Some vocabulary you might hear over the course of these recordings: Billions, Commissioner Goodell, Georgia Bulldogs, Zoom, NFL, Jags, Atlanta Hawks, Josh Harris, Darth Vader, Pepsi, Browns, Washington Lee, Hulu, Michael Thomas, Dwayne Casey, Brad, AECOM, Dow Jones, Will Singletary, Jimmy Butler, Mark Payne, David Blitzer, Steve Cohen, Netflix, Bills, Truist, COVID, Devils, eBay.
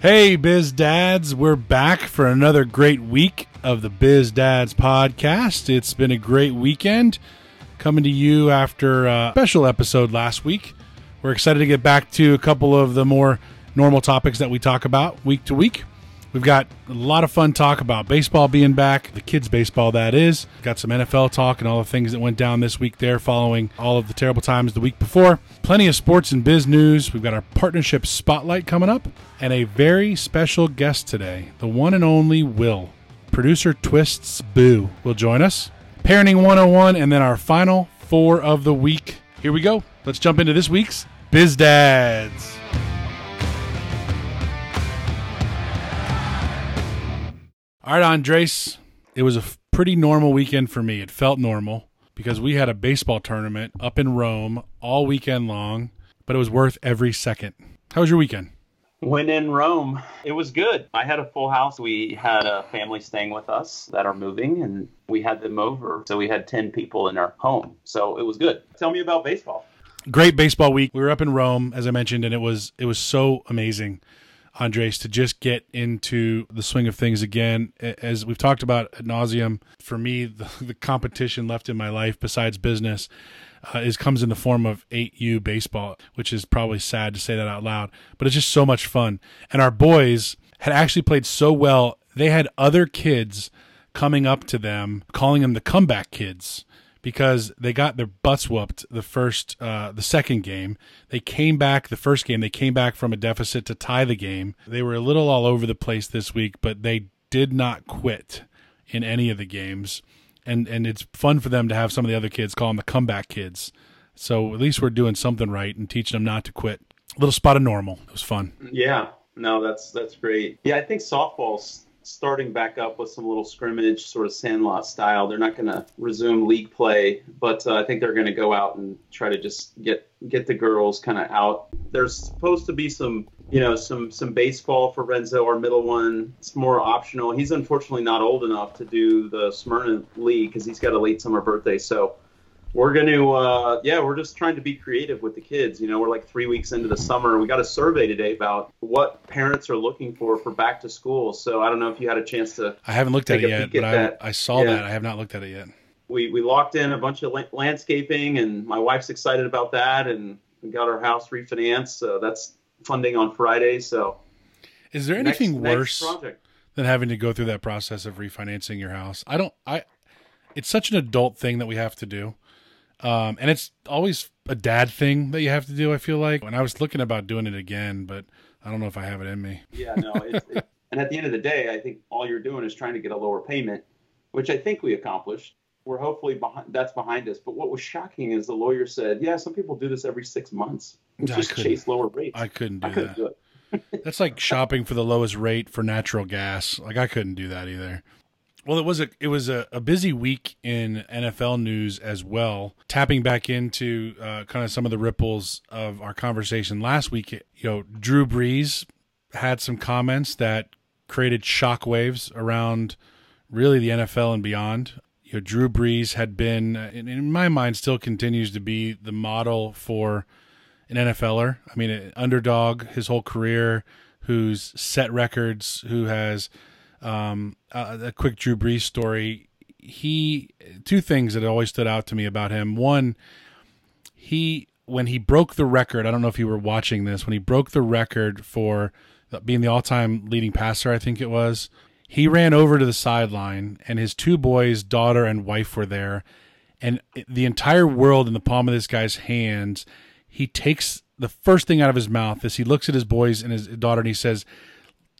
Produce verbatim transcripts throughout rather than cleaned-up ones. Hey, Biz Dads, we're back for another great week of the Biz Dads podcast. It's been a great weekend coming to you after a special episode last week. We're excited to get back to a couple of the more normal topics that we talk about week to week. We've got a lot of fun talk about baseball being back, the kids' baseball that is. Got some N F L talk and all the things that went down this week there following all of the terrible times the week before. Plenty of sports and biz news. We've got our partnership spotlight coming up and a very special guest today, the one and only Will. Producer Twists Boo will join us. Parenting one oh one and then our final four of the week. Here we go. Let's jump into this week's Biz Dads. All right, Andres, it was a pretty normal weekend for me. It felt normal because we had a baseball tournament up in Rome all weekend long, but it was worth every second. How was your weekend? When in Rome, it was good. I had a full house. We had a family staying with us that are moving, and we had them over. So we had ten people in our home. So it was good. Tell me about baseball. Great baseball week. We were up in Rome, as I mentioned, and it was it was so amazing, Andres, to just get into the swing of things again. As we've talked about ad nauseum, for me, the, the competition left in my life besides business uh, is comes in the form of eight U baseball, which is probably sad to say that out loud, but it's just so much fun. And our boys had actually played so well, they had other kids coming up to them, calling them the comeback kids, because they got their butts whooped the first, uh, the second game. They came back the first game. They came back from a deficit to tie the game. They were a little all over the place this week, but they did not quit in any of the games. And and it's fun for them to have some of the other kids call them the comeback kids. So at least we're doing something right and teaching them not to quit. A little spot of normal. It was fun. Yeah. No, that's that's great. Yeah, I think softball's starting back up with some little scrimmage, sort of sandlot style. They're not going to resume league play, but uh, I think they're going to go out and try to just get get the girls kind of out. There's supposed to be some, you know, some some baseball for Renzo, our middle one. It's more optional. He's unfortunately not old enough to do the Smyrna League because he's got a late summer birthday. So we're going to, uh, yeah, we're just trying to be creative with the kids. You know, we're like three weeks into the summer. We got a survey today about what parents are looking for for back to school. So I don't know if you had a chance to. I haven't looked at it yet, but I, I saw yeah. that. I have not looked at it yet. We we locked in a bunch of la- landscaping, and my wife's excited about that, and we got our house refinanced. So that's funding on Friday. So is there anything next, worse next than having to go through that process of refinancing your house? I don't, I, it's such an adult thing that we have to do. Um, and it's always a dad thing that you have to do, I feel like. And I was looking about doing it again, but I don't know if I have it in me. Yeah, no. It's, it, and at the end of the day, I think all you're doing is trying to get a lower payment, which I think we accomplished. We're hopefully behind, that's behind us. But what was shocking is the lawyer said, yeah, some people do this every six months. It's just chase lower rates. I couldn't do I couldn't that. Do it. That's like shopping for the lowest rate for natural gas. Like I couldn't do that either. Well, it was a it was a, a busy week in N F L news as well. Tapping back into uh, kind of some of the ripples of our conversation last week, you know, Drew Brees had some comments that created shockwaves around really the N F L and beyond. You know, Drew Brees had been, and in my mind, still continues to be the model for an N F L er. I mean, an underdog his whole career, who's set records, who has. Um, uh, a quick Drew Brees story. He, two things that always stood out to me about him. One, he, when he broke the record, I don't know if you were watching this, when he broke the record for being the all-time leading passer, I think it was, he ran over to the sideline and his two boys, daughter and wife, were there. And the entire world in the palm of this guy's hands, he takes the first thing out of his mouth is he looks at his boys and his daughter and he says,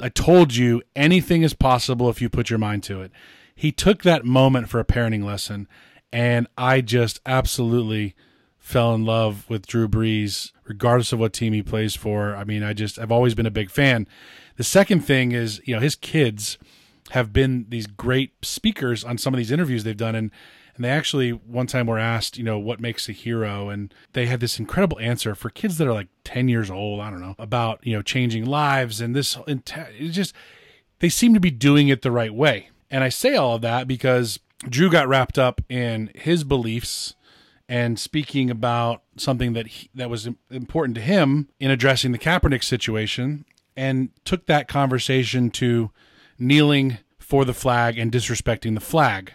I told you anything is possible if you put your mind to it. He took that moment for a parenting lesson, and I just absolutely fell in love with Drew Brees, regardless of what team he plays for. I mean, I just, I've always been a big fan. The second thing is, you know, his kids have been these great speakers on some of these interviews they've done. And, and they actually one time were asked, you know, what makes a hero? And they had this incredible answer for kids that are like ten years old, I don't know, about, you know, changing lives and this, and it's just, they seem to be doing it the right way. And I say all of that because Drew got wrapped up in his beliefs and speaking about something that he, that was important to him in addressing the Kaepernick situation. and took that conversation to kneeling for the flag and disrespecting the flag.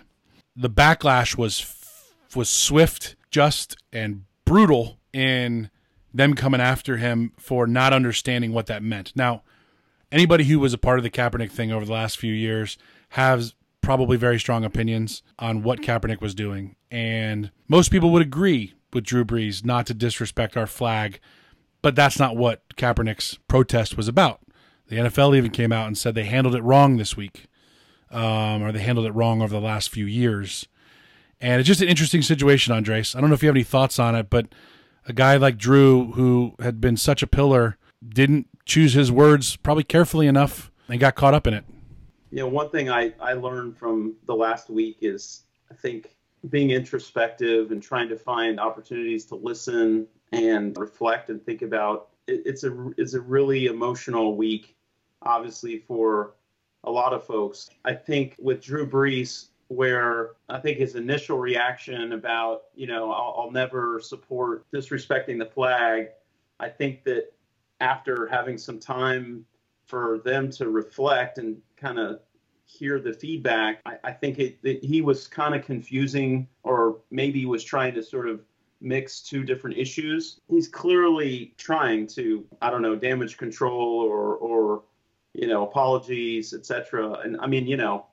The backlash was was swift, just, and brutal in them coming after him for not understanding what that meant. Now, anybody who was a part of the Kaepernick thing over the last few years has probably very strong opinions on what Kaepernick was doing. And most people would agree with Drew Brees not to disrespect our flag, but that's not what Kaepernick's protest was about. The N F L even came out and said they handled it wrong this week, um, or they handled it wrong over the last few years. And it's just an interesting situation, Andres. I don't know if you have any thoughts on it, but a guy like Drew, who had been such a pillar, didn't choose his words probably carefully enough and got caught up in it. You know, one thing I, I learned from the last week is, I think, being introspective and trying to find opportunities to listen and reflect and think about it, it's a it's a really emotional week, obviously, for a lot of folks. I think with Drew Brees, where I think his initial reaction about, you know, I'll, I'll never support disrespecting the flag, I think that after having some time for them to reflect and kind of hear the feedback, I, I think it, it, he was kind of confusing, or maybe was trying to sort of mix two different issues. He's clearly trying to, I don't know, damage control or, or you know, apologies, et cetera. And I mean, you know,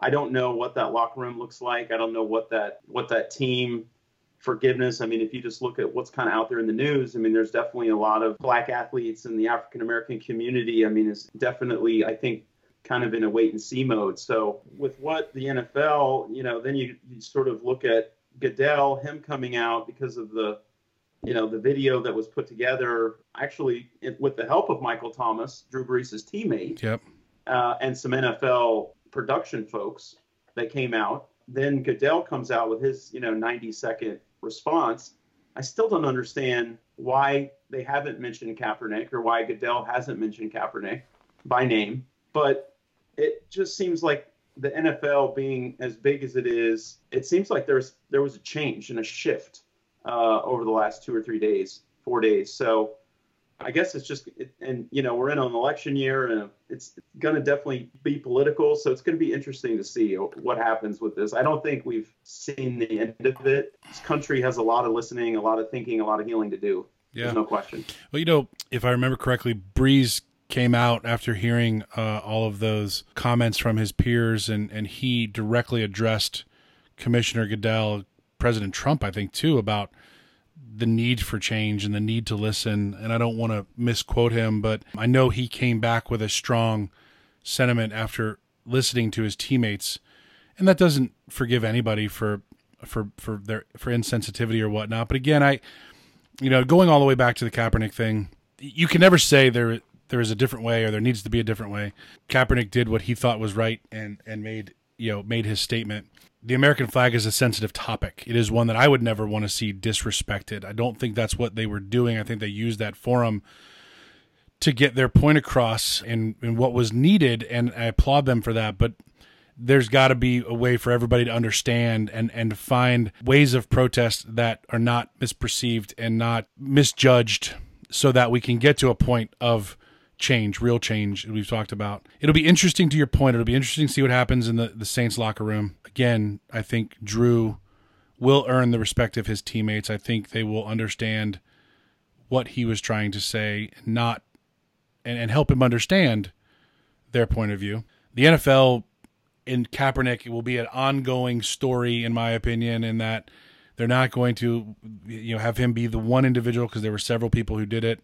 I don't know what that locker room looks like. I don't know what that what that team forgiveness. I mean, if you just look at what's kind of out there in the news, I mean, there's definitely a lot of black athletes in the African-American community. I mean, it's definitely, I think, kind of in a wait and see mode. So with what the N F L, you know, then you, you sort of look at Goodell, him coming out because of the, you know, the video that was put together, actually it, with the help of Michael Thomas, Drew Brees' teammate, yep, uh, and some N F L production folks that came out. Then Goodell comes out with his, you know, ninety second response. I still don't understand why they haven't mentioned Kaepernick, or why Goodell hasn't mentioned Kaepernick by name. But it just seems like the N F L, being as big as it is, it seems like there's there was a change and a shift uh, over the last two or three days, four days. So I guess it's just, it, and you know, we're in an election year, and it's going to definitely be political. So it's going to be interesting to see what happens with this. I don't think we've seen the end of it. This country has a lot of listening, a lot of thinking, a lot of healing to do. Yeah. There's no question. Well, you know, if I remember correctly, Brees came out after hearing uh, all of those comments from his peers, and, and he directly addressed Commissioner Goodell, President Trump, I think, too, about the need for change and the need to listen. And I don't want to misquote him, but I know he came back with a strong sentiment after listening to his teammates. And that doesn't forgive anybody for, for, for their, for insensitivity or whatnot. But again, I, you know, going all the way back to the Kaepernick thing, you can never say there, there is a different way, or there needs to be a different way. Kaepernick did what he thought was right and, and made, you know, made his statement. The American flag is a sensitive topic. It is one that I would never want to see disrespected. I don't think that's what they were doing. I think they used that forum to get their point across and, and what was needed, and I applaud them for that. But there's got to be a way for everybody to understand and, and find ways of protest that are not misperceived and not misjudged, so that we can get to a point of change, real change that we've talked about. It'll be interesting, to your point, it'll be interesting to see what happens in the, the Saints locker room. Again, I think Drew will earn the respect of his teammates. I think they will understand what he was trying to say, not and, and help him understand their point of view. The N F L in Kaepernick, it will be an ongoing story, in my opinion, in that they're not going to, you know, have him be the one individual, because there were several people who did it.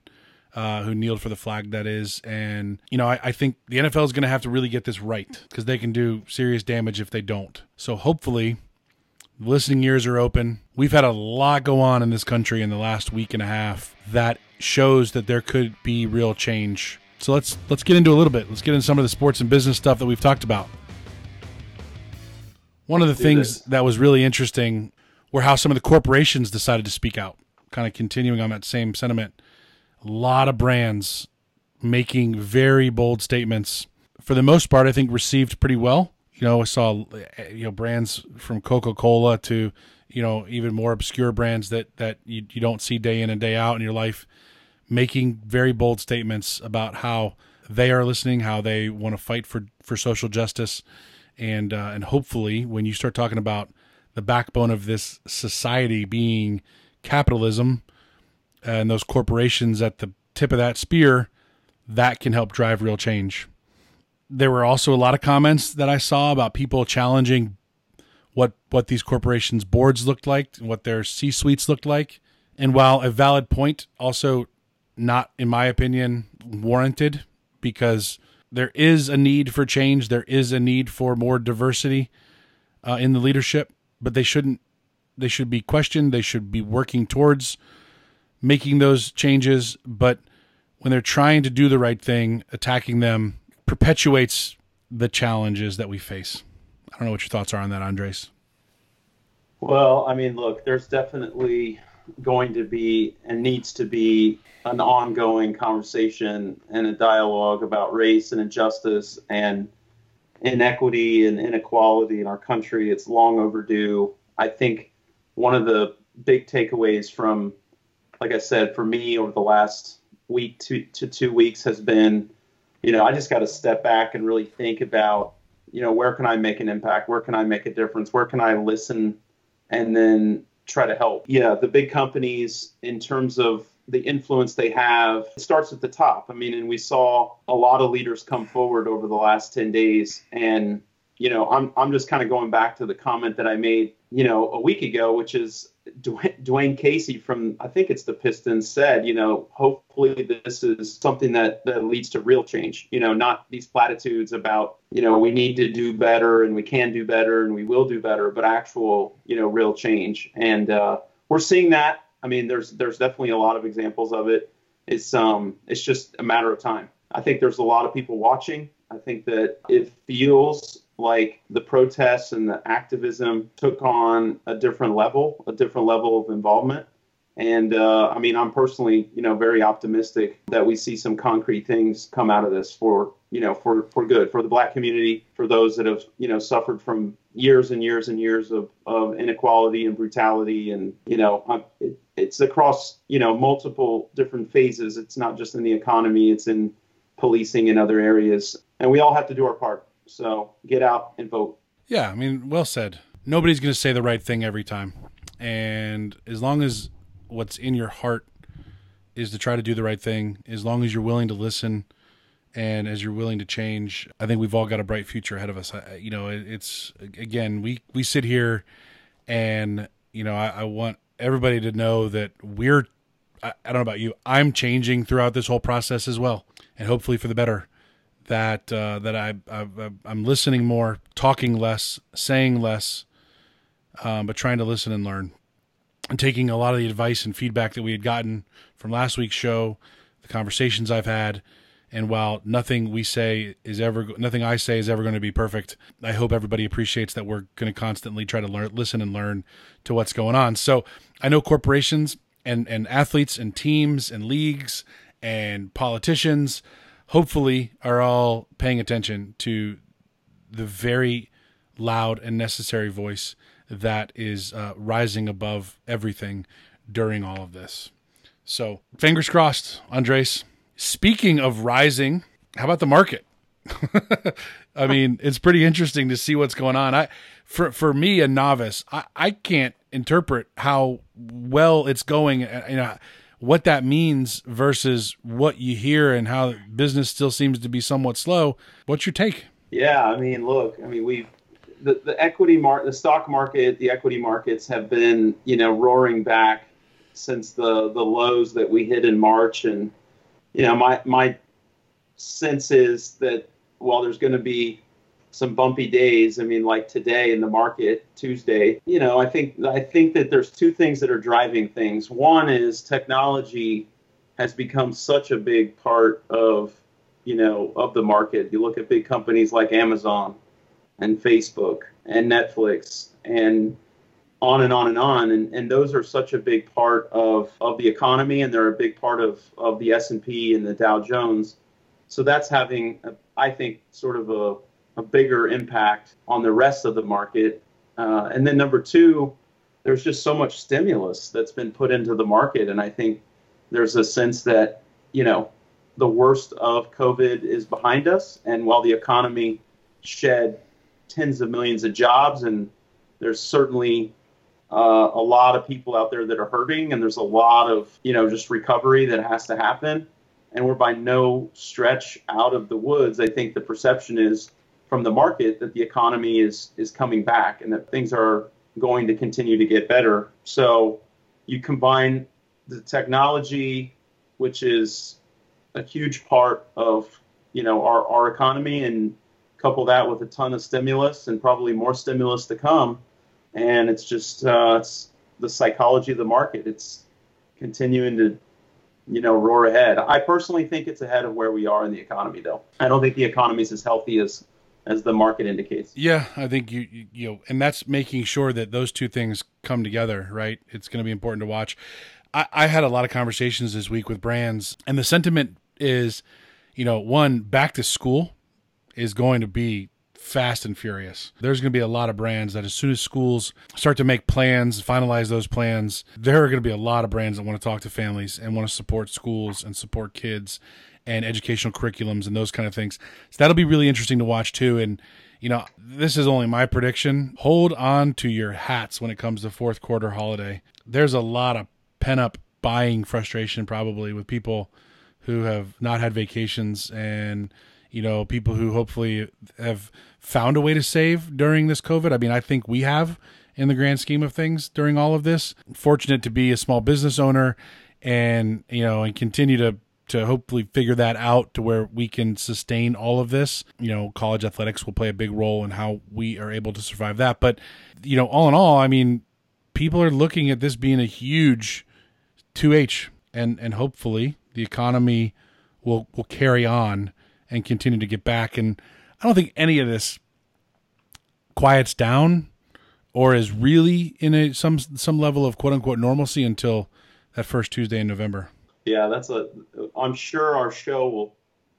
Uh, who kneeled for the flag, that is. And, you know, I, I think the N F L is going to have to really get this right, because they can do serious damage if they don't. So hopefully listening ears are open. We've had a lot go on in this country in the last week and a half that shows that there could be real change. So let's let's get into a little bit. Let's get into some of the sports and business stuff that we've talked about. One of the things that was really interesting were how some of the corporations decided to speak out, kind of continuing on that same sentiment. A lot of brands making very bold statements. For the most part, I think received pretty well. You know, I saw, you know, brands from Coca-Cola to, you know, even more obscure brands that, that you, you don't see day in and day out in your life, making very bold statements about how they are listening, how they want to fight for, for social justice. And, uh, and hopefully when you start talking about the backbone of this society being capitalism and those corporations at the tip of that spear, that can help drive real change. There were also a lot of comments that I saw about people challenging what, what these corporations' boards looked like and what their C-suites looked like. And while a valid point, also not, in my opinion, warranted, because there is a need for change. There is a need for more diversity uh, in the leadership, but they shouldn't, they should be questioned. They should be working towards making those changes. But when they're trying to do the right thing, attacking them perpetuates the challenges that we face. I don't know what your thoughts are on that, Andres. Well, I mean, look, there's definitely going to be and needs to be an ongoing conversation and a dialogue about race and injustice and inequity and inequality in our country. It's long overdue. I think one of the big takeaways from, like I said, for me over the last week to, to two weeks has been, you know, I just got to step back and really think about, you know, where can I make an impact? Where can I make a difference? Where can I listen and then try to help? Yeah, the big companies, in terms of the influence they have, it starts at the top. I mean, and we saw a lot of leaders come forward over the last ten days. And, you know, I'm I'm just kind of going back to the comment that I made, you know, a week ago, which is Dwayne, Dwayne Casey from, I think it's the Pistons, said, you know, hopefully this is something that, that leads to real change, you know, not these platitudes about, you know, we need to do better and we can do better and we will do better, but actual, you know, real change. And uh, we're seeing that. I mean, there's there's definitely a lot of examples of it. It's um it's just a matter of time. I think there's a lot of people watching. I think that it feels like the protests and the activism took on a different level, a different level of involvement. And uh, I mean, I'm personally, you know, very optimistic that we see some concrete things come out of this for, you know, for, for good, for the Black community, for those that have, you know, suffered from years and years and years of, of inequality and brutality. And, you know, I'm, it, it's across, you know, multiple different phases. It's not just in the economy, it's in policing and other areas. And we all have to do our part. So get out and vote. Yeah, I mean, well said. Nobody's going to say the right thing every time. And as long as what's in your heart is to try to do the right thing, as long as you're willing to listen and as you're willing to change, I think we've all got a bright future ahead of us. I, you know, it, it's again, we, we sit here and, you know, I, I want everybody to know that we're, I, I don't know about you, I'm changing throughout this whole process as well. And hopefully for the better, that, uh, that I, I, I'm listening more, talking less, saying less, um, but trying to listen and learn. And taking a lot of the advice and feedback that we had gotten from last week's show, the conversations I've had, and while nothing we say is ever, nothing I say is ever going to be perfect, I hope everybody appreciates that we're going to constantly try to learn, listen and learn to what's going on. So I know corporations and, and athletes and teams and leagues and politicians hopefully are all paying attention to the very loud and necessary voice that is uh, rising above everything during all of this. So fingers crossed, Andres. Speaking of rising, how about the market? I mean, it's pretty interesting to see what's going on. I, for, for me, a novice, I, I can't interpret how well it's going, you know, what that means versus what you hear and how business still seems to be somewhat slow. What's your take? Yeah, I mean, look, I mean, we've, The, the equity market, the stock market, the equity markets have been, you know, roaring back since the, the lows that we hit in March. And, you know, my, my sense is that while there's going to be some bumpy days, I mean, like today in the market, Tuesday, you know, I think, I think that there's two things that are driving things. One is technology has become such a big part of, you know, of the market. You look at big companies like Amazon and Facebook and Netflix and on and on and on. And, and those are such a big part of, of the economy, and they're a big part of, of the S and P and the Dow Jones. So that's having, a, I think, sort of a, a bigger impact on the rest of the market. Uh, and then number two, there's just so much stimulus that's been put into the market. And I think there's a sense that, you know, the worst of COVID is behind us. And while the economy shed tens of millions of jobs, and there's certainly uh, a lot of people out there that are hurting, and there's a lot of, you know, just recovery that has to happen. And we're by no stretch out of the woods. I think the perception is from the market that the economy is is coming back and that things are going to continue to get better. So you combine the technology, which is a huge part of, you know, our, our economy, and couple that with a ton of stimulus and probably more stimulus to come. And it's just uh, it's the psychology of the market. It's continuing to, you know, roar ahead. I personally think it's ahead of where we are in the economy, though. I don't think the economy is as healthy as as the market indicates. Yeah, I think you, you, you know, and that's making sure that those two things come together, right? It's going to be important to watch. I, I had a lot of conversations this week with brands, and the sentiment is, you know, one, back to school is going to be fast and furious. There's going to be a lot of brands that as soon as schools start to make plans, finalize those plans, there are going to be a lot of brands that want to talk to families and want to support schools and support kids and educational curriculums and those kind of things. So that'll be really interesting to watch too. And, you know, this is only my prediction. Hold on to your hats when it comes to fourth quarter holiday. There's a lot of pent-up buying frustration probably with people who have not had vacations and, you know, people who hopefully have found a way to save during this COVID. I mean, I think we have in the grand scheme of things during all of this. Fortunate to be a small business owner and, you know, and continue to, to hopefully figure that out to where we can sustain all of this. You know, college athletics will play a big role in how we are able to survive that. But, you know, all in all, I mean, people are looking at this being a huge two H and, and hopefully the economy will, will carry on and continue to get back. And I don't think any of this quiets down or is really in a, some some level of quote-unquote normalcy until that first Tuesday in November. Yeah, that's a. I'm sure our show will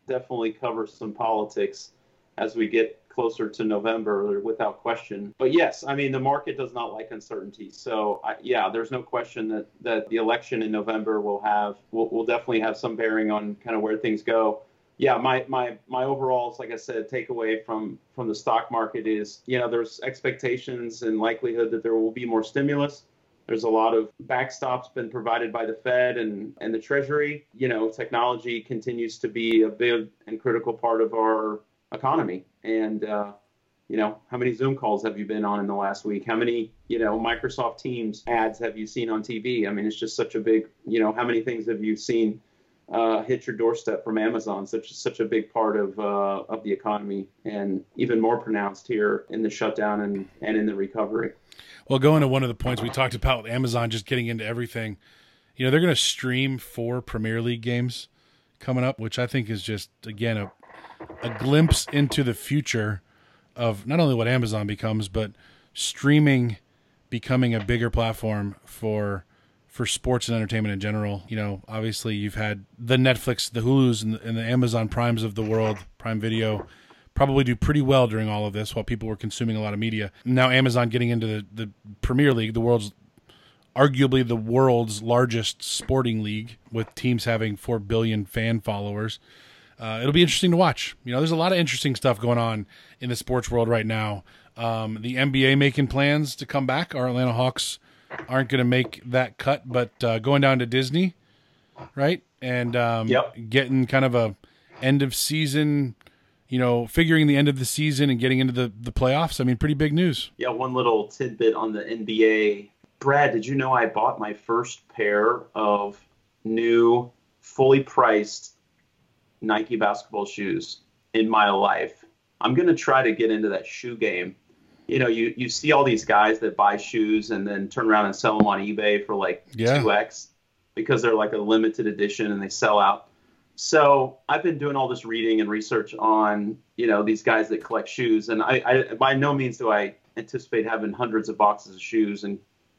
definitely cover some politics as we get closer to November, without question. But yes, I mean, the market does not like uncertainty. So I, yeah, there's no question that, that the election in November will have, will, will definitely have some bearing on kind of where things go. Yeah, my, my, my overall, like I said, takeaway from, from the stock market is, you know, there's expectations and likelihood that there will be more stimulus. There's a lot of backstops been provided by the Fed and, and the Treasury. You know, technology continues to be a big and critical part of our economy. And, uh, you know, how many Zoom calls have you been on in the last week? How many, you know, Microsoft Teams ads have you seen on T V? I mean, it's just such a big, you know, how many things have you seen Uh, hit your doorstep from Amazon, such such a big part of uh, of the economy, and even more pronounced here in the shutdown and, and in the recovery. Well, going to one of the points we talked about with Amazon just getting into everything, you know, they're going to stream four Premier League games coming up, which I think is just, again, a, a glimpse into the future of not only what Amazon becomes, but streaming becoming a bigger platform for for sports and entertainment in general. You know, obviously you've had the Netflix, the Hulus, and the, and the Amazon Primes of the world, Prime Video, probably do pretty well during all of this while people were consuming a lot of media. Now Amazon getting into the, the Premier League, the world's, arguably the world's largest sporting league, with teams having four billion fan followers. Uh, it'll be interesting to watch. You know, there's a lot of interesting stuff going on in the sports world right now. Um, the N B A making plans to come back. Our Atlanta Hawks aren't going to make that cut, but uh, going down to Disney, right? And um, yep. Getting kind of a end of season, you know, figuring the end of the season and getting into the, the playoffs. I mean, pretty big news. Yeah, one little tidbit on the N B A. Brad, did you know I bought my first pair of new, fully priced Nike basketball shoes in my life? I'm going to try to get into that shoe game. You know, you, you see all these guys that buy shoes and then turn around and sell them on eBay for like yeah. two X because they're like a limited edition and they sell out. So I've been doing all this reading and research on, you know, these guys that collect shoes. And I, I by no means do I anticipate having hundreds of boxes of shoes and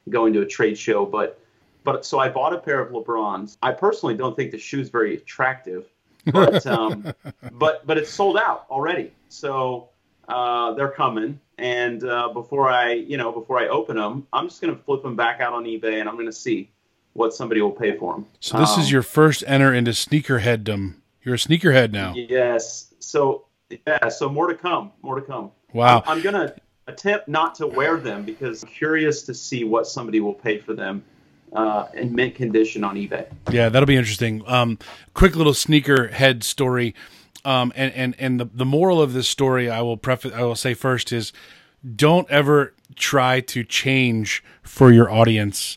going to a trade show. But, but so I bought a pair of LeBrons. I personally don't think the shoe's very attractive, but, um, but, but it's sold out already. So uh, they're coming. And uh, before I, you know, before I open them, I'm just going to flip them back out on eBay, and I'm going to see what somebody will pay for them. So this um, is your first enter into sneakerheaddom. You're a sneakerhead now. Yes. So yeah. So more to come. More to come. Wow. I'm, I'm gonna attempt not to wear them because I'm curious to see what somebody will pay for them uh, in mint condition on eBay. Yeah, that'll be interesting. Um, quick little sneakerhead story. Um, and and and the the moral of this story, I will preface. I will say first is, don't ever try to change for your audience.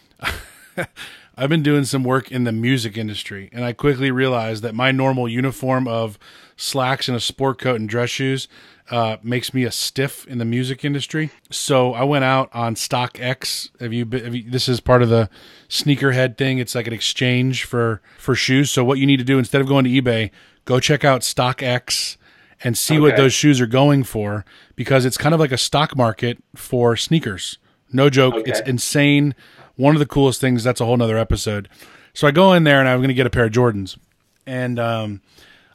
I've been doing some work in the music industry, and I quickly realized that my normal uniform of slacks and a sport coat and dress shoes uh, makes me a stiff in the music industry. So I went out on StockX. Have you, been, have you? This is part of the sneakerhead thing. It's like an exchange for for shoes. So what you need to do instead of going to eBay, go check out StockX and see okay. what those shoes are going for, because it's kind of like a stock market for sneakers. No joke. Okay. It's insane. One of the coolest things, that's a whole nother episode. So I go in there and I'm going to get a pair of Jordans. And um,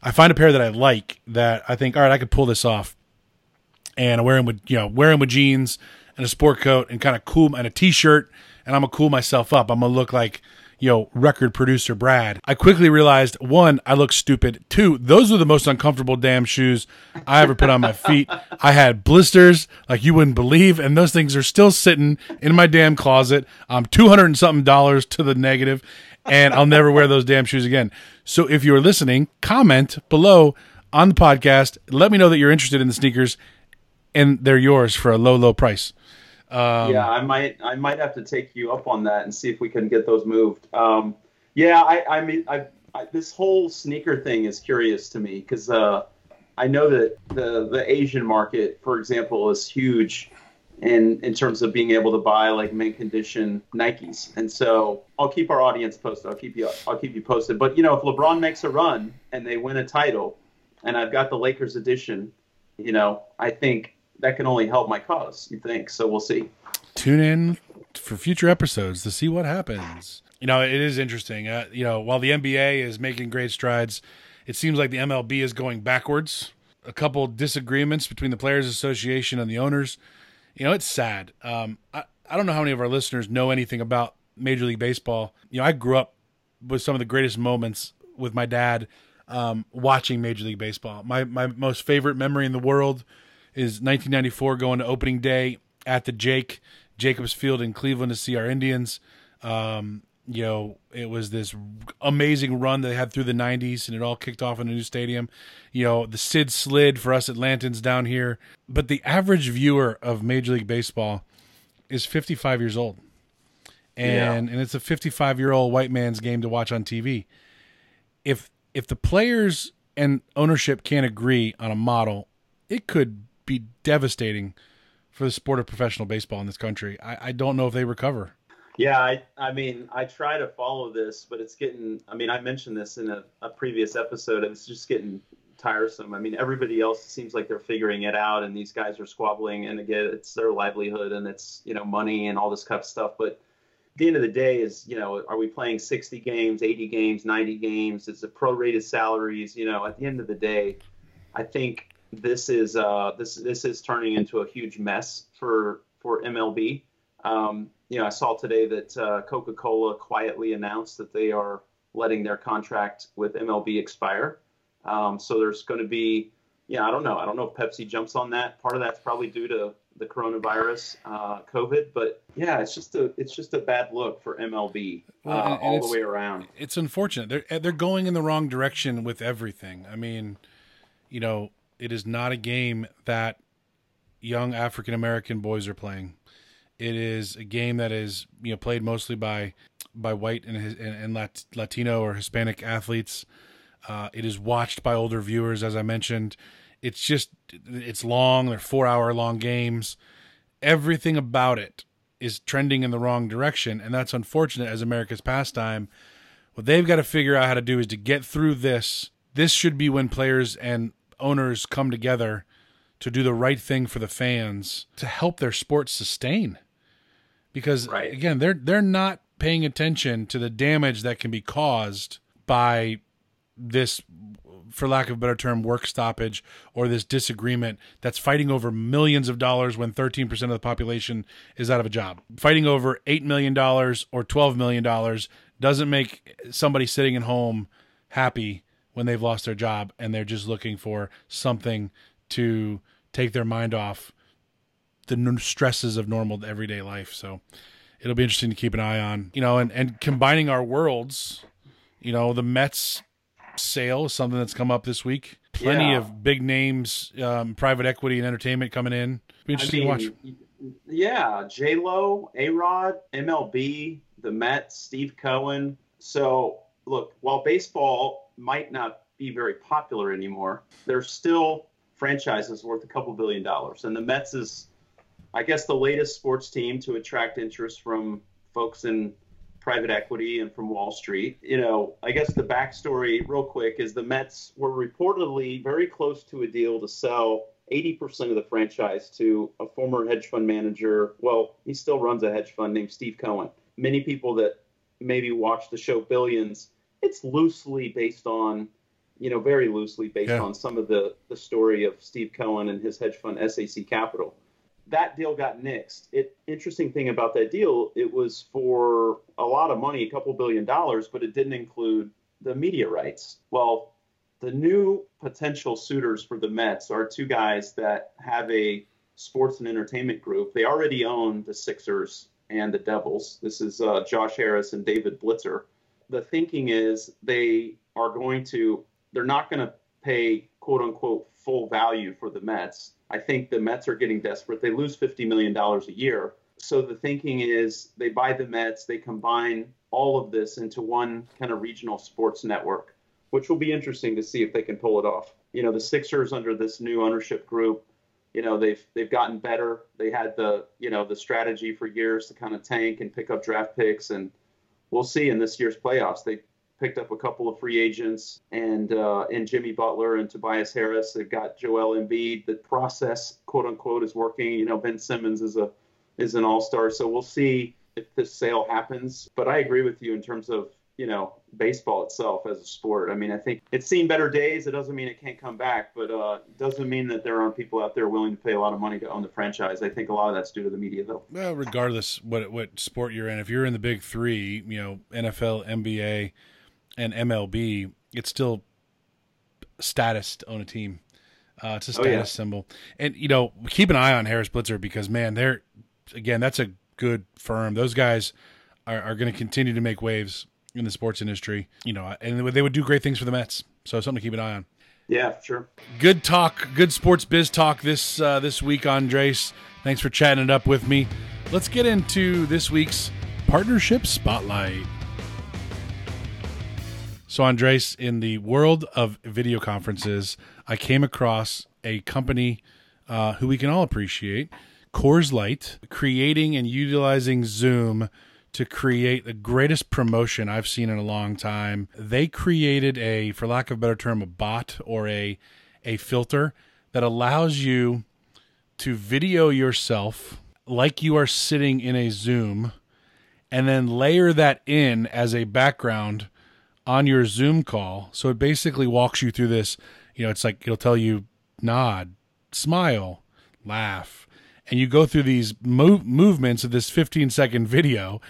I find a pair that I like that I think, all right, I could pull this off. And I wear them with, you know, wear them with jeans and a sport coat and kind of cool and a t-shirt. And I'm going to cool myself up. I'm going to look like, you know, record producer Brad. I quickly realized, one, I look stupid. Two, those were the most uncomfortable damn shoes I ever put on my feet. I had blisters like you wouldn't believe, and those things are still sitting in my damn closet. I'm two hundred and something dollars to the negative, and I'll never wear those damn shoes again. So if you're listening, comment below on the podcast. Let me know that you're interested in the sneakers, and they're yours for a low, low price. Um, yeah, I might, I might have to take you up on that and see if we can get those moved. Um, yeah, I, I mean, I, I, this whole sneaker thing is curious to me because uh, I know that the the Asian market, for example, is huge in in terms of being able to buy like mint condition Nikes. And so I'll keep our audience posted. I'll keep you, I'll keep you posted. But you know, if LeBron makes a run and they win a title, and I've got the Lakers edition, you know, I think that can only help my cause, you think. So we'll see. Tune in for future episodes to see what happens. You know, it is interesting. Uh, you know, while the N B A is making great strides, it seems like the M L B is going backwards. A couple disagreements between the Players Association and the owners. You know, it's sad. Um, I, I don't know how many of our listeners know anything about Major League Baseball. You know, I grew up with some of the greatest moments with my dad um, watching Major League Baseball. My, my most favorite memory in the world is nineteen ninety-four going to opening day at the Jake Jacobs Field in Cleveland to see our Indians. Um, you know, it was this amazing run they had through the nineties, and it all kicked off in a new stadium. You know, the Sid slid for us Atlantans down here. But the average viewer of Major League Baseball is fifty-five years old. And yeah. and it's a fifty-five-year-old white man's game to watch on T V. If if the players and ownership can't agree on a model, it could be devastating for the sport of professional baseball in this country. I, I don't know if they recover. Yeah, I, I mean, I try to follow this, but it's getting, I mean, I mentioned this in a, a previous episode, and it's just getting tiresome. I mean, everybody else seems like they're figuring it out, and these guys are squabbling, and again, it's their livelihood, and it's, you know, money and all this kind of stuff. But at the end of the day is, you know, are we playing sixty games, eighty games, ninety games? Is it prorated salaries? You know, at the end of the day, I think This is uh, this this is turning into a huge mess for for M L B. Um, you know, I saw today that uh, Coca-Cola quietly announced that they are letting their contract with M L B expire. Um, so there's going to be, yeah, I don't know, I don't know if Pepsi jumps on that. Part of that's probably due to the coronavirus, uh, COVID. But yeah, it's just a it's just a bad look for M L B uh, well, and, and all the way around. It's unfortunate. They're they're going in the wrong direction with everything. I mean, you know. It is not a game that young African-American boys are playing. It is a game that is, you know, played mostly by by white and and, and Latino or Hispanic athletes. Uh, it is watched by older viewers, as I mentioned. It's just, it's long. They're four-hour-long games. Everything about it is trending in the wrong direction, and that's unfortunate as America's pastime. What they've got to figure out how to do is to get through this. This should be when players and owners come together to do the right thing for the fans to help their sports sustain, because right. again, they're, they're not paying attention to the damage that can be caused by this, for lack of a better term, work stoppage or this disagreement that's fighting over millions of dollars when thirteen percent of the population is out of a job. Fighting over eight million dollars or twelve million dollars doesn't make somebody sitting at home happy when they've lost their job and they're just looking for something to take their mind off the stresses of normal everyday life. So it'll be interesting to keep an eye on, you know, and, and combining our worlds, you know, the Mets sale is something that's come up this week. Plenty yeah. of big names, um, private equity and entertainment coming in. It'll be interesting I mean, to watch. Yeah, J-Lo, A-Rod, M L B, the Mets, Steve Cohen. So, look, while baseball might not be very popular anymore, there's still franchises worth a couple billion dollars. And the Mets is, I guess, the latest sports team to attract interest from folks in private equity and from Wall Street. You know, I guess the backstory real quick is the Mets were reportedly very close to a deal to sell eighty percent of the franchise to a former hedge fund manager. Well, he still runs a hedge fund named Steve Cohen. Many people that maybe watch the show Billions, it's loosely based on, you know, very loosely based yeah. on some of the, the story of Steve Cohen and his hedge fund, S A C Capital. That deal got nixed. It interesting thing about that deal, it was for a lot of money, a couple billion dollars, but it didn't include the media rights. Well, the new potential suitors for the Mets are two guys that have a sports and entertainment group. They already own the Sixers and the Devils. This is uh, Josh Harris and David Blitzer. The thinking is they are going to, they're not going to pay, quote unquote, full value for the Mets. I think the Mets are getting desperate. They lose fifty million dollars a year. So the thinking is they buy the Mets, they combine all of this into one kind of regional sports network, which will be interesting to see if they can pull it off. You know, the Sixers under this new ownership group, you know, they've they've gotten better. They had the, you know, the strategy for years to kind of tank and pick up draft picks. And we'll see in this year's playoffs. They picked up a couple of free agents and uh, and Jimmy Butler and Tobias Harris. They've got Joel Embiid. The process, quote unquote, is working. You know, Ben Simmons is a is an all-star. So we'll see if this sale happens. But I agree with you in terms of, you know, baseball itself as a sport. I mean, I think it's seen better days. It doesn't mean it can't come back, but uh, it doesn't mean that there aren't people out there willing to pay a lot of money to own the franchise. I think a lot of that's due to the media, though. Well, regardless what what sport you're in, if you're in the big three, you know, N F L, N B A, and M L B, it's still status to own a team. Uh, it's a status oh, yeah. symbol. And, you know, keep an eye on Harris Blitzer because, man, they're, again, that's a good firm. Those guys are, are going to continue to make waves in the sports industry, you know, and they would do great things for the Mets. So something to keep an eye on. Yeah, sure. Good talk, good sports biz talk this uh, this week, Andres. Thanks for chatting it up with me. Let's get into this week's Partnership Spotlight. So, Andres, in the world of video conferences, I came across a company uh, who we can all appreciate, Coors Light, creating and utilizing Zoom to create the greatest promotion I've seen in a long time. They created a, for lack of a better term, a bot or a a filter that allows you to video yourself like you are sitting in a Zoom and then layer that in as a background on your Zoom call. So it basically walks you through this. You know, it's like it'll tell you nod, smile, laugh. And you go through these move, movements of this fifteen-second video,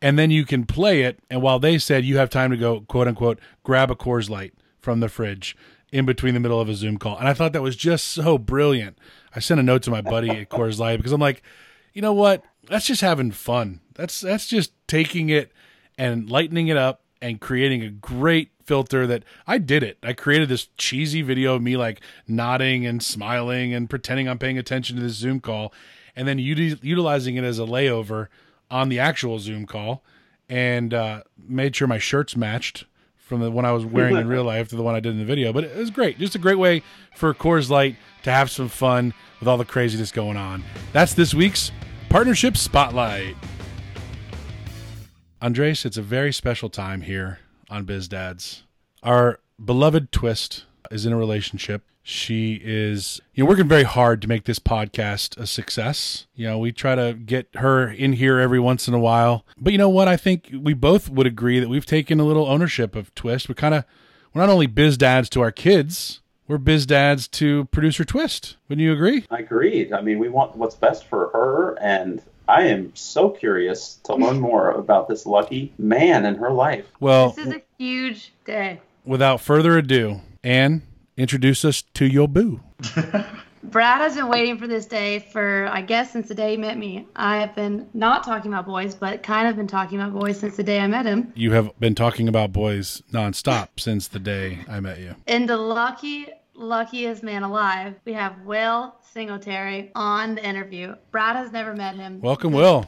and then you can play it. And while they said you have time to go, quote-unquote, grab a Coors Light from the fridge in between the middle of a Zoom call. And I thought that was just so brilliant. I sent a note to my buddy at Coors Light because I'm like, you know what? That's just having fun. That's, that's just taking it and lightening it up and creating a great filter that I did it. I created this cheesy video of me like nodding and smiling and pretending I'm paying attention to this Zoom call and then util- utilizing it as a layover on the actual Zoom call and uh, made sure my shirts matched from the one I was wearing in real life to the one I did in the video. But it was great. Just a great way for Coors Light to have some fun with all the craziness going on. That's this week's Partnership Spotlight. Andres, it's a very special time here on Biz Dads. Our beloved Twist is in a relationship. She is, you know, working very hard to make this podcast a success. You know, we try to get her in here every once in a while. But you know what? I think we both would agree that we've taken a little ownership of Twist. We're kind of, we're not only Biz Dads to our kids, we're Biz Dads to producer Twist. Wouldn't you agree? I agreed. I mean, we want what's best for her, and I am so curious to learn more about this lucky man in her life. Well, this is a huge day. without further ado, Ann, introduce us to your boo. Brad has been waiting for this day for, I guess, since the day he met me. I have been not talking about boys, but kind of been talking about boys since the day I met him. You have been talking about boys nonstop since the day I met you. And the lucky, luckiest man alive, we have Will Singletary on the interview. Brad has never met him. Welcome, Will.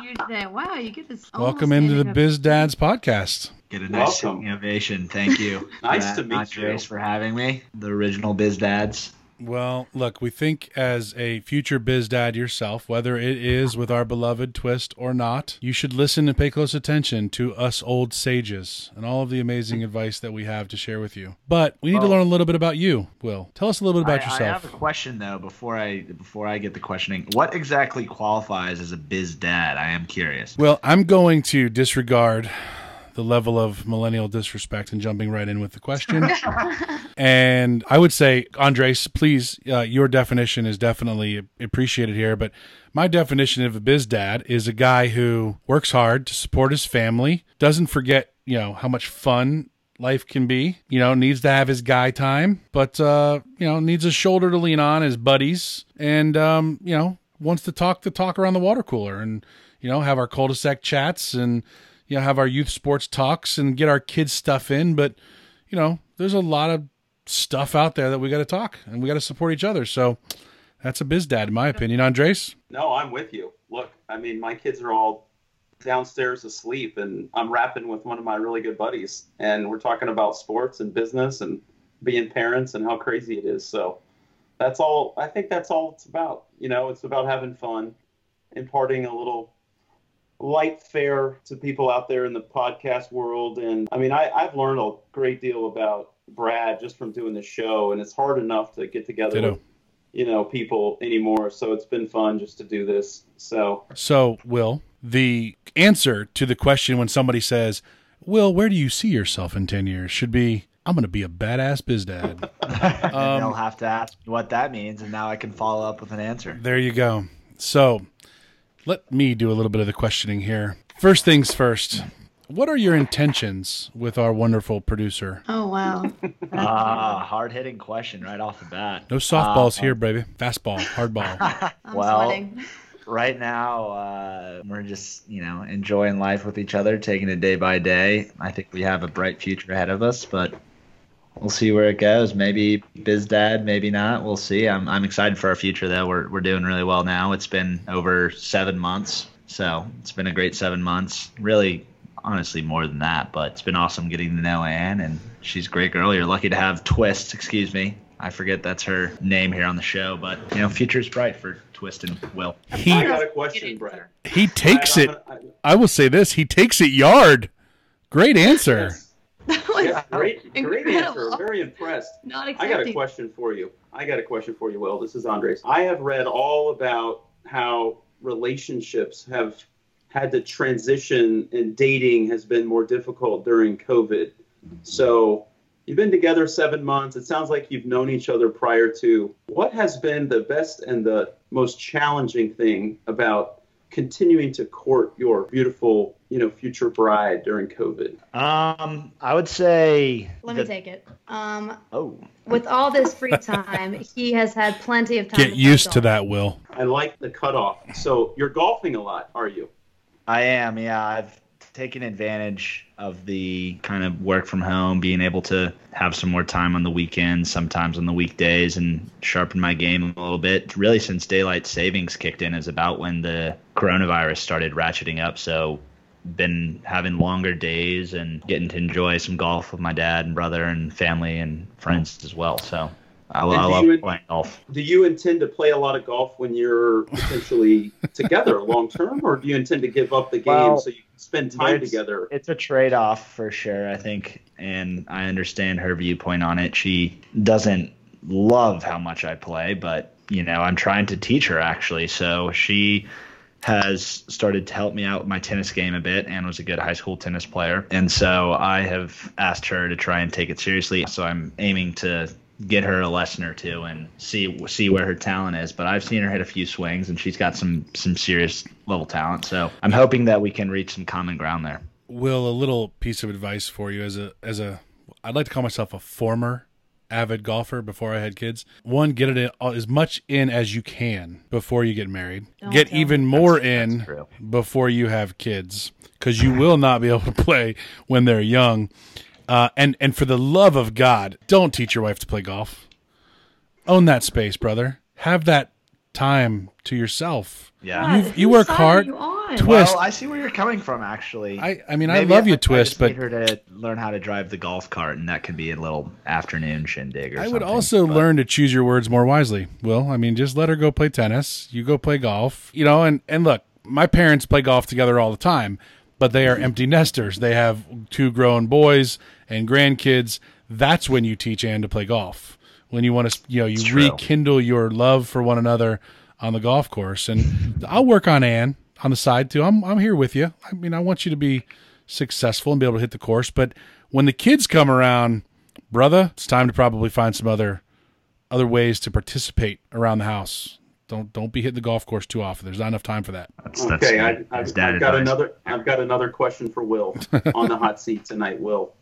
Huge day. Wow, you get this. Welcome into the Biz Dads podcast. Get a nice innovation. Thank you. Nice to meet you. Thanks for having me. The original Biz Dads. Well, look, we think as a future biz dad yourself, whether it is with our beloved twist or not, you should listen and pay close attention to us old sages and all of the amazing advice that we have to share with you. But we need oh. to learn a little bit about you, Will. Tell us a little bit about I, yourself. I have a question, though, before I before I get the questioning. What exactly qualifies as a biz dad? I am curious. Well, I'm going to disregard the level of millennial disrespect and jumping right in with the question. And I would say, Andres, please, uh, your definition is definitely appreciated here, but my definition of a biz dad is a guy who works hard to support his family, doesn't forget, you know, how much fun life can be, you know, needs to have his guy time, but, uh, you know, needs a shoulder to lean on, his buddies, and, um, you know, wants to talk the talk around the water cooler and, you know, have our cul-de-sac chats and, you know, have our youth sports talks and get our kids stuff in. But, you know, there's a lot of stuff out there that we got to talk and we got to support each other. So that's a biz dad, in my opinion. Andres? No, I'm with you. Look, I mean, my kids are all downstairs asleep and I'm rapping with one of my really good buddies and we're talking about sports and business and being parents and how crazy it is. So that's all. I think that's all it's about. You know, it's about having fun, imparting a little light fare to people out there in the podcast world. And I mean, I, I've learned a great deal about Brad just from doing this show, and it's hard enough to get together with, you know, people anymore. So it's been fun just to do this. So, so Will, the answer to the question when somebody says, Will, where do you see yourself in ten years should be, I'm going to be a badass biz dad. um, They'll have to ask what that means. And now I can follow up with an answer. There you go. So let me do a little bit of the questioning here. First things first, what are your intentions with our wonderful producer? Oh, wow. Ah, uh, hard-hitting question right off the bat. No softballs uh, here, baby. Fastball, hardball. Well, sweating. Right now, uh, we're just, you know, enjoying life with each other, taking it day by day. I think we have a bright future ahead of us, but we'll see where it goes. Maybe biz dad, maybe not. We'll see. I'm I'm excited for our future, though. We're we're doing really well now. It's been over seven months, so it's been a great seven months. Really, honestly, more than that. But it's been awesome getting to know Ann, and she's a great girl. You're lucky to have Twist. Excuse me, I forget that's her name here on the show. But you know, future's bright for Twist and Will. He I got a question, Brad. He takes I, it. I will say this: he takes it yard. Great answer. Yes. That was yeah, great, incredible. Great answer. Very impressed. Not I got a question for you. I got a question for you, Will. This is Andres. I have read all about how relationships have had to transition and dating has been more difficult during COVID. So you've been together seven months. It sounds like you've known each other prior to. What has been the best and the most challenging thing about continuing to court your beautiful, you know, future bride during COVID? Um, I would say... Let me take it. Um, oh. With all this free time, he has had plenty of time. Get used to that, Will. I like the cutoff. So you're golfing a lot, are you? I am, yeah. I've taken advantage of the kind of work from home, being able to have some more time on the weekends, sometimes on the weekdays, and sharpen my game a little bit. Really, since daylight savings kicked in is about when the coronavirus started ratcheting up. So been having longer days and getting to enjoy some golf with my dad and brother and family and friends as well. So I, I love you, playing golf. Do you intend to play a lot of golf when you're potentially together long term, or do you intend to give up the game well, so you can spend time together? It's a trade-off for sure, I think, and I understand her viewpoint on it. She doesn't love how much I play, but you know, I'm trying to teach her actually. So she has started to help me out with my tennis game a bit and was a good high school tennis player. And so I have asked her to try and take it seriously. So I'm aiming to get her a lesson or two and see see where her talent is. But I've seen her hit a few swings and she's got some some serious level talent. So I'm hoping that we can reach some common ground there. Will, a little piece of advice for you as a as a I'd like to call myself a former avid golfer before I had kids. One, get it in, as much in as you can before you get married. Don't get even me. more that's, in that's before you have kids, because you will not be able to play when they're young. Uh, and, and for the love of God, don't teach your wife to play golf. Own that space, brother. Have that time to yourself. Yeah, you, you work hard. You Twist. Well, I see where you're coming from. Actually, I, I mean, maybe I love I, you, I Twist, just but need her to learn how to drive the golf cart, and that could be a little afternoon shindig. Or I would also but. learn to choose your words more wisely. Will, I mean, just let her go play tennis. You go play golf. You know, and and look, my parents play golf together all the time, but they are empty nesters. They have two grown boys and grandkids. That's when you teach Anne to play golf. When you want to, you know, you rekindle your love for one another on the golf course. And I'll work on Anne on the side too. I'm I'm here with you. I mean, I want you to be successful and be able to hit the course. But when the kids come around, brother, it's time to probably find some other other ways to participate around the house. Don't don't be hitting the golf course too often. There's not enough time for that. That's, that's, okay, I, I've, I've got another. I've got another question for Will on the hot seat tonight, Will.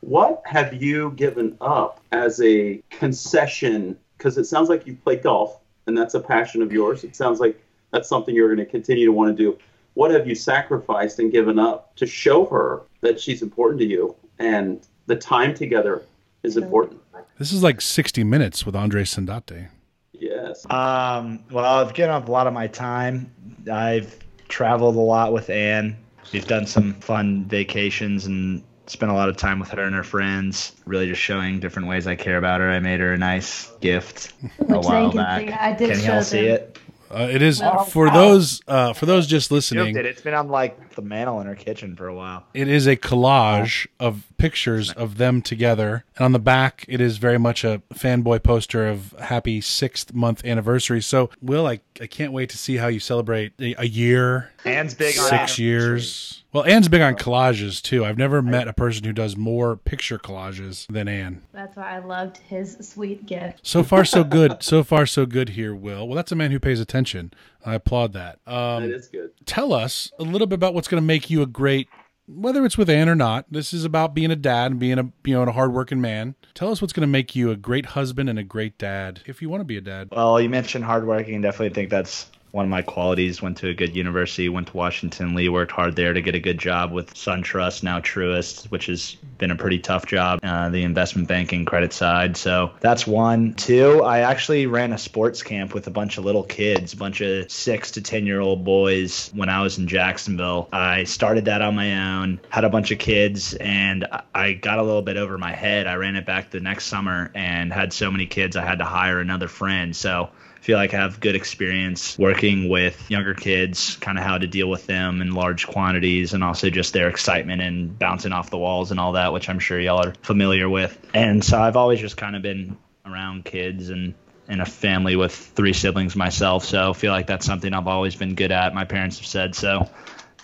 What have you given up as a concession? Because it sounds like you play golf, and that's a passion of yours. It sounds like that's something you're going to continue to want to do. What have you sacrificed and given up to show her that she's important to you and the time together is important? This is like sixty minutes with Andre Sandate. Yes. Um, well, I've given up a lot of my time. I've traveled a lot with Anne. We've done some fun vacations and spent a lot of time with her and her friends, really just showing different ways I care about her. I made her a nice gift a while back. I did. Can y'all see it? Uh, it is well, for wow. those uh, for those just listening. It. It's been on like the mantle in her kitchen for a while. It is a collage wow. of pictures of them together, and on the back, it is very much a fanboy poster of happy sixth month anniversary. So, Will, I I can't wait to see how you celebrate a, a year. Anne's big on six years. Well, Anne's big on collages too. I've never met a person who does more picture collages than Anne. That's why I loved his sweet gift. So far, so good. So far, so good here, Will. Well, that's a man who pays attention. I applaud that. Um, that is good. Tell us a little bit about what's going to make you a great, whether it's with Anne or not. This is about being a dad and being a you know a hardworking man. Tell us what's going to make you a great husband and a great dad if you want to be a dad. Well, you mentioned hardworking. Definitely think that's one of my qualities. Went to a good university, went to Washington Lee, worked hard there to get a good job with SunTrust, now Truist, which has been a pretty tough job, uh, the investment banking credit side. So that's one. Two, I actually ran a sports camp with a bunch of little kids, a bunch of six to ten-year-old boys when I was in Jacksonville. I started that on my own, had a bunch of kids, and I got a little bit over my head. I ran it back the next summer and had so many kids I had to hire another friend. So feel like I have good experience working with younger kids, kind of how to deal with them in large quantities, and also just their excitement and bouncing off the walls and all that, which I'm sure y'all are familiar with. And so I've always just kind of been around kids and in a family with three siblings myself. So I feel like that's something I've always been good at. My parents have said so.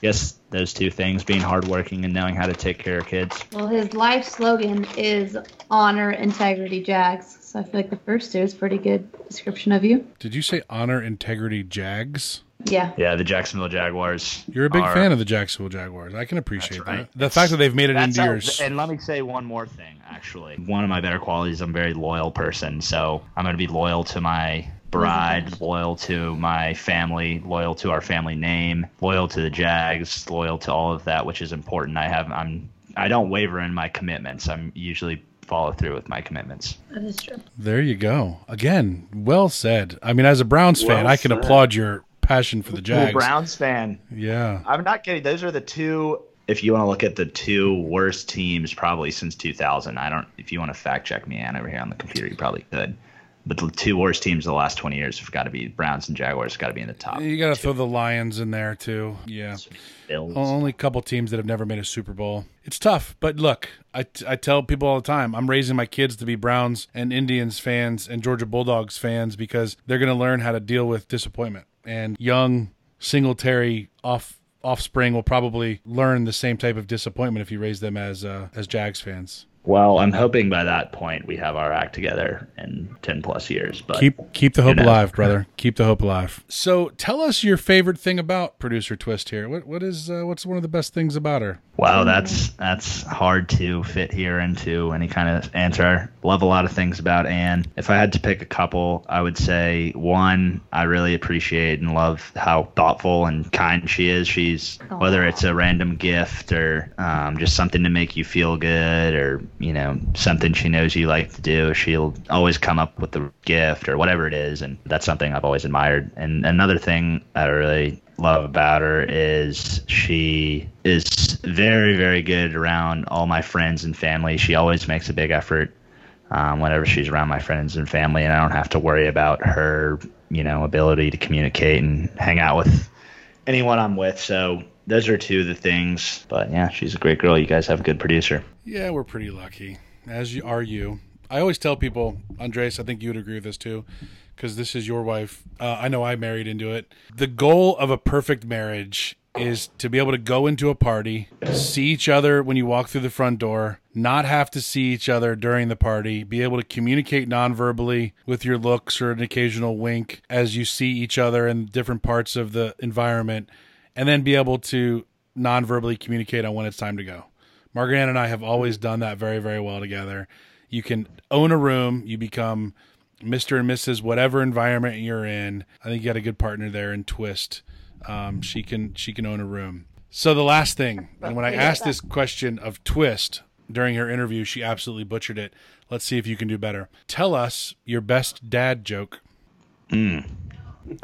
Yes, those two things, being hardworking and knowing how to take care of kids. Well, his life slogan is honor, integrity, Jags. So I feel like the first two is a pretty good description of you. Did you say honor, integrity, Jags? Yeah. Yeah, the Jacksonville Jaguars. You're a big are, fan of the Jacksonville Jaguars. I can appreciate right. that. The fact that they've made it that's into how, your... And let me say one more thing, actually. One of my better qualities, I'm a very loyal person. So I'm going to be loyal to my bride, loyal to my family, loyal to our family name, loyal to the Jags, loyal to all of that, which is important. I have I'm I don't waver in my commitments. I'm usually follow through with my commitments. That is true. There you go. Again, well said. I mean, as a Browns well fan, I can said. applaud your passion for the Jags. Cool Browns fan. Yeah. I'm not kidding. Those are the two. If you want to look at the two worst teams probably since two thousand, I don't. If you want to fact check me, Anne, over here on the computer, you probably could. But the two worst teams of the last twenty years have got to be Browns and Jaguars. Got to be in the top. You got to throw the Lions in there too. Yeah, Bills. Only a couple teams that have never made a Super Bowl. It's tough, but look, I, I tell people all the time, I'm raising my kids to be Browns and Indians fans and Georgia Bulldogs fans because they're going to learn how to deal with disappointment. And young Singletary off offspring will probably learn the same type of disappointment if you raise them as uh, as Jags fans. Well, I'm hoping by that point we have our act together in ten plus years. But keep keep the hope you know. alive, brother. Keep the hope alive. So tell us your favorite thing about Producer Twist here. What what is uh, what's one of the best things about her? Wow, that's that's hard to fit here into any kind of answer. Love a lot of things about Anne. If I had to pick a couple, I would say one, I really appreciate and love how thoughtful and kind she is. She's Aww. Whether it's a random gift or um, just something to make you feel good or you know, something she knows you like to do. She'll always come up with the gift or whatever it is. And that's something I've always admired. And another thing I really love about her is she is very, very good around all my friends and family. She always makes a big effort um, whenever she's around my friends and family. And I don't have to worry about her, you know, ability to communicate and hang out with anyone I'm with. So those are two of the things. But yeah, she's a great girl. You guys have a good producer. Yeah, we're pretty lucky, as you are you. I always tell people, Andres, I think you would agree with this too, because this is your wife. Uh, I know I married into it. The goal of a perfect marriage is to be able to go into a party, see each other when you walk through the front door, not have to see each other during the party, be able to communicate non-verbally with your looks or an occasional wink as you see each other in different parts of the environment, and then be able to non-verbally communicate on when it's time to go. Margaret and I have always done that very, very well together. You can own a room. You become Mister and Missus whatever environment you're in. I think you got a good partner there in Twist. Um, she can she can own a room. So the last thing, and when I asked this question of Twist during her interview, she absolutely butchered it. Let's see if you can do better. Tell us your best dad joke. Mm.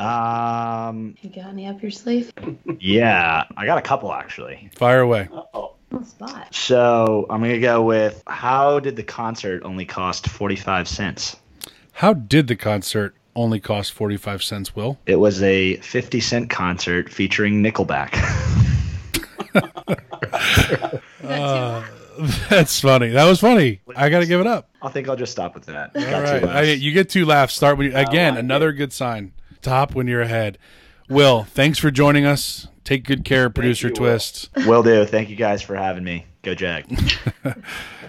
Um, you got any up your sleeve? Yeah, I got a couple actually. Fire away. Uh-oh. Spot. So I'm going to go with, how did the concert only cost forty-five cents? How did the concert only cost forty-five cents, Will? It was a fifty cent concert featuring Nickelback. uh, that's funny. That was funny. I got to give it up. I think I'll just stop with that. All right. I, you get two laughs. Start when you, again, another good sign. Top when you're ahead. Will, thanks for joining us. Take good care, Producer you, Twist. Will. Will do. Thank you guys for having me. Go Jag.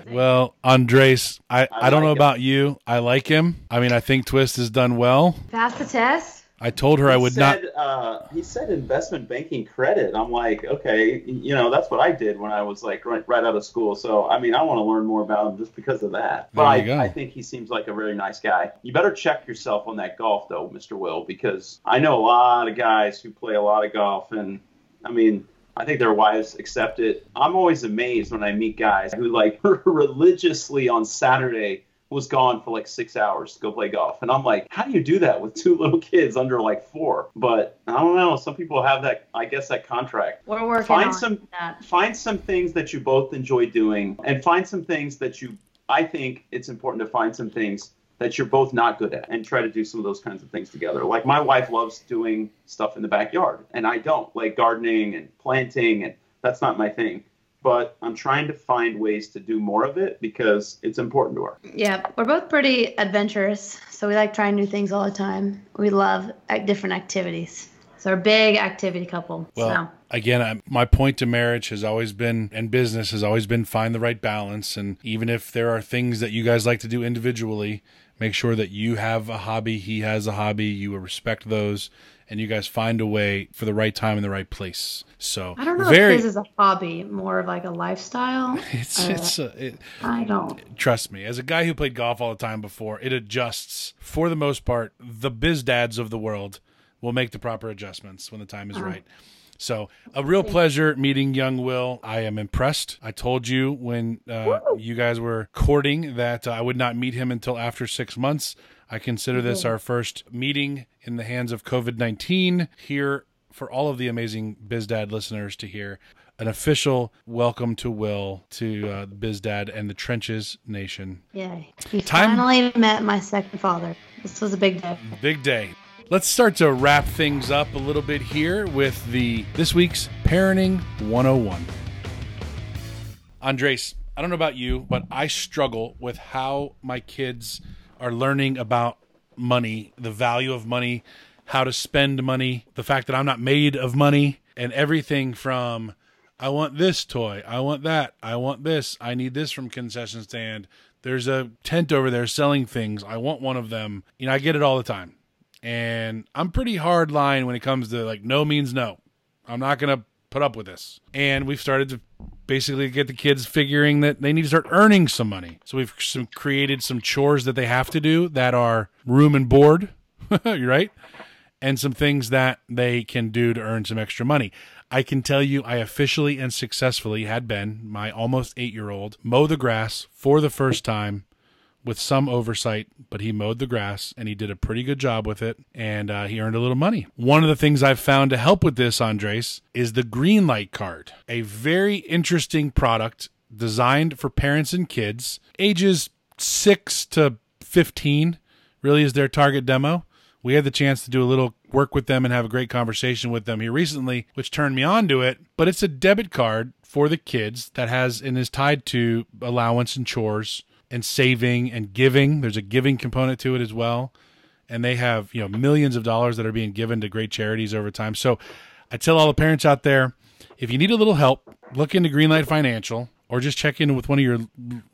Well, Andres, I, I, I don't like know him. About you. I like him. I mean, I think Twist has done well. Pass the test. I told her he I would said, not. Uh, he said investment banking credit. I'm like, okay, you know, that's what I did when I was like right, right out of school. So, I mean, I want to learn more about him just because of that. But I, I think he seems like a really nice guy. You better check yourself on that golf, though, Mister Will, because I know a lot of guys who play a lot of golf and, I mean, I think their wives accept it. I'm always amazed when I meet guys who, like, religiously on Saturday was gone for, like, six hours to go play golf. And I'm like, how do you do that with two little kids under, like, four? But I don't know. Some people have that, I guess, that contract. We're working find on some, that. Find some things that you both enjoy doing and find some things that you, I think it's important to find some things that you're both not good at and try to do some of those kinds of things together. Like, my wife loves doing stuff in the backyard, and I don't. Like gardening and planting, and that's not my thing. But I'm trying to find ways to do more of it because it's important to her. Yeah, we're both pretty adventurous, so we like trying new things all the time. We love different activities. So we're a big activity couple. Well, so. Again, I, my point to marriage has always been, and business has always been, find the right balance. And even if there are things that you guys like to do individually, make sure that you have a hobby, he has a hobby, you respect those, and you guys find a way for the right time and the right place. So I don't know very, if this is a hobby, more of like a lifestyle. It's, uh, it's a, it, I don't. Trust me, as a guy who played golf all the time before, it adjusts. For the most part, the biz dads of the world will make the proper adjustments when the time is uh-huh. right. So a real pleasure meeting young Will. I am impressed. I told you when uh, you guys were courting that uh, I would not meet him until after six months. I consider this our first meeting in the hands of covid nineteen here for all of the amazing Biz Dad listeners to hear. An official welcome to Will, to uh, Biz Dad and the Trenches Nation. Yay. He Time- finally met my second father. This was a big day. Big day. Let's start to wrap things up a little bit here with the this week's Parenting one oh one. Andres, I don't know about you, but I struggle with how my kids are learning about money, the value of money, how to spend money, the fact that I'm not made of money, and everything from I want this toy. I want that. I want this. I need this from concession stand. There's a tent over there selling things. I want one of them. You know, I get it all the time. And I'm pretty hard line when it comes to, like, no means no. I'm not going to put up with this. And we've started to basically get the kids figuring that they need to start earning some money. So we've some, created some chores that they have to do that are room and board, you're right, and some things that they can do to earn some extra money. I can tell you I officially and successfully had Ben, my almost eight-year-old, mow the grass for the first time with some oversight, but he mowed the grass and he did a pretty good job with it, and uh, he earned a little money. One of the things I've found to help with this, Andres, is the Greenlight card, a very interesting product designed for parents and kids, ages six to fifteen really is their target demo. We had the chance to do a little work with them and have a great conversation with them here recently, which turned me on to it. But it's a debit card for the kids that has and is tied to allowance and chores and saving and giving. There's a giving component to it as well. And they have, you know, millions of dollars that are being given to great charities over time. So I tell all the parents out there, if you need a little help, look into Greenlight Financial or just check in with one of your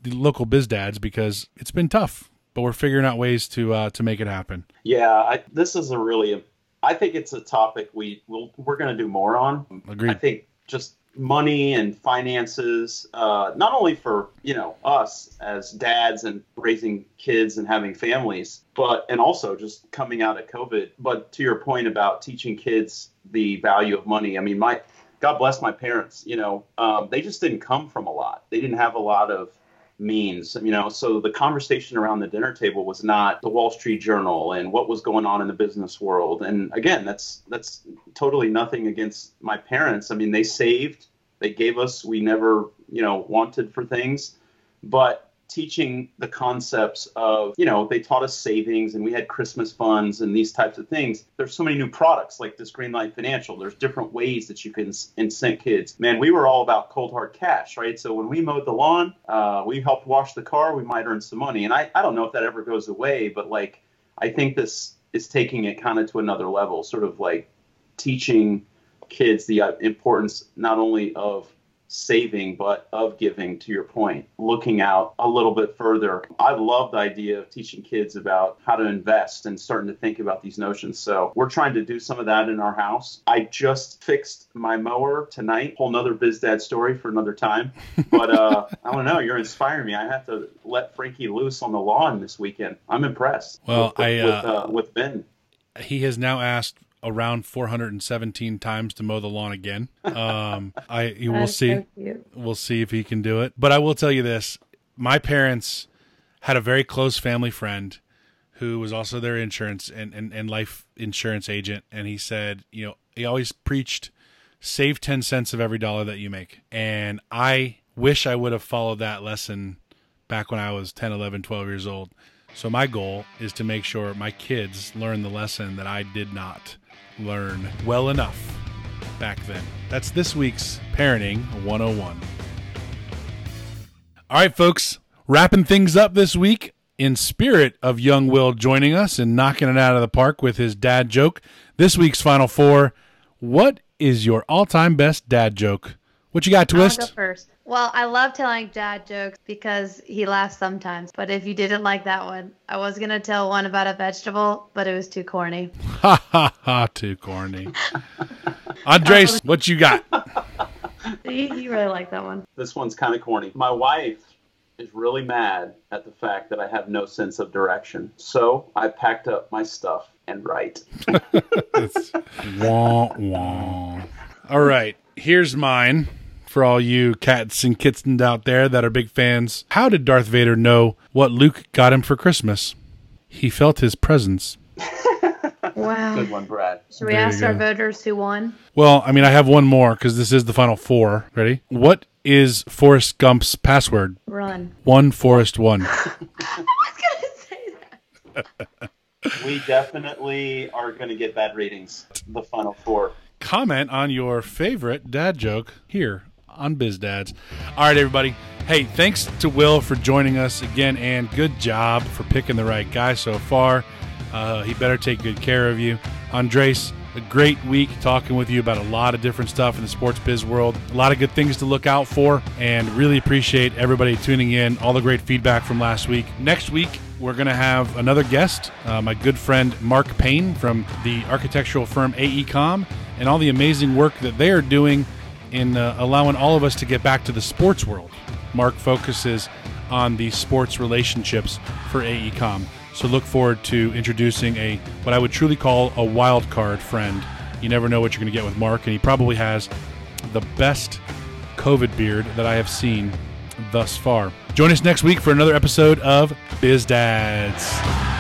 local biz dads, because it's been tough. But we're figuring out ways to uh, to make it happen. Yeah, I, this is a really, I think it's a topic we, we'll, we're going to do more on. Agreed. I think just money and finances, uh, not only for, you know, us as dads and raising kids and having families, but and also just coming out of COVID. But to your point about teaching kids the value of money, I mean, my God bless my parents, you know, um, they just didn't come from a lot. They didn't have a lot of means, you know, so the conversation around the dinner table was not the Wall Street Journal and what was going on in the business world. And again, that's that's totally nothing against my parents. I mean, they saved, they gave us, we never, you know, wanted for things, but teaching the concepts of, you know, they taught us savings and we had Christmas funds and these types of things. There's so many new products like this Greenlight Financial. There's different ways that you can incent kids. Man, we were all about cold hard cash, right? So when we mowed the lawn, uh, we helped wash the car, we might earn some money. And I, I don't know if that ever goes away, but like, I think this is taking it kind of to another level, sort of like teaching kids the importance not only of saving, but of giving, to your point, looking out a little bit further. I love the idea of teaching kids about how to invest and starting to think about these notions. So we're trying to do some of that in our house. I just fixed my mower tonight. Whole nother biz dad story for another time. But uh, I don't know. You're inspiring me. I have to let Frankie loose on the lawn this weekend. I'm impressed. Well, with, I, with, uh, uh, with Ben. He has now asked around four hundred seventeen times to mow the lawn again. Um, I you will see. So we'll see if he can do it. But I will tell you this. My parents had a very close family friend who was also their insurance and, and, and life insurance agent. And he said, you know, he always preached, save ten cents of every dollar that you make. And I wish I would have followed that lesson back when I was ten, eleven, twelve years old. So my goal is to make sure my kids learn the lesson that I did not learn well enough back then. That's this week's Parenting one oh one. All right, folks, wrapping things up this week in spirit of young Will joining us and knocking it out of the park with his dad joke. This week's final four, what is your all-time best dad joke? What you got, Twist? I'll go first. Well, I love telling dad jokes because he laughs sometimes. But if you didn't like that one, I was going to tell one about a vegetable, but it was too corny. Ha, ha, ha, too corny. Andres, what you got? you, you really like that one. This one's kind of corny. My wife is really mad at the fact that I have no sense of direction. So I packed up my stuff and write. Wah, wah. All right. Here's mine. For all you cats and kittens out there that are big fans, how did Darth Vader know what Luke got him for Christmas? He felt his presence. Wow. Good one, Brad. Should we there ask our voters who won? Well, I mean, I have one more because this is the final four. Ready? What is Forrest Gump's password? Run. One Forrest one. I was going to say that. We definitely are going to get bad ratings. The final four. Comment on your favorite dad joke here on Biz Dads. All right, everybody. Hey, thanks to Will for joining us again, and good job for picking the right guy so far. Uh, he better take good care of you. Andres, a great week talking with you about a lot of different stuff in the sports biz world, a lot of good things to look out for, and really appreciate everybody tuning in, all the great feedback from last week. Next week, we're going to have another guest, uh, my good friend Mark Payne from the architectural firm A E COM, and all the amazing work that they are doing in uh, allowing all of us to get back to the sports world. Mark focuses on the sports relationships for A E COM. So look forward to introducing a what I would truly call a wild card friend. You never know what you're going to get with Mark, and he probably has the best COVID beard that I have seen thus far. Join us next week for another episode of Biz Dads.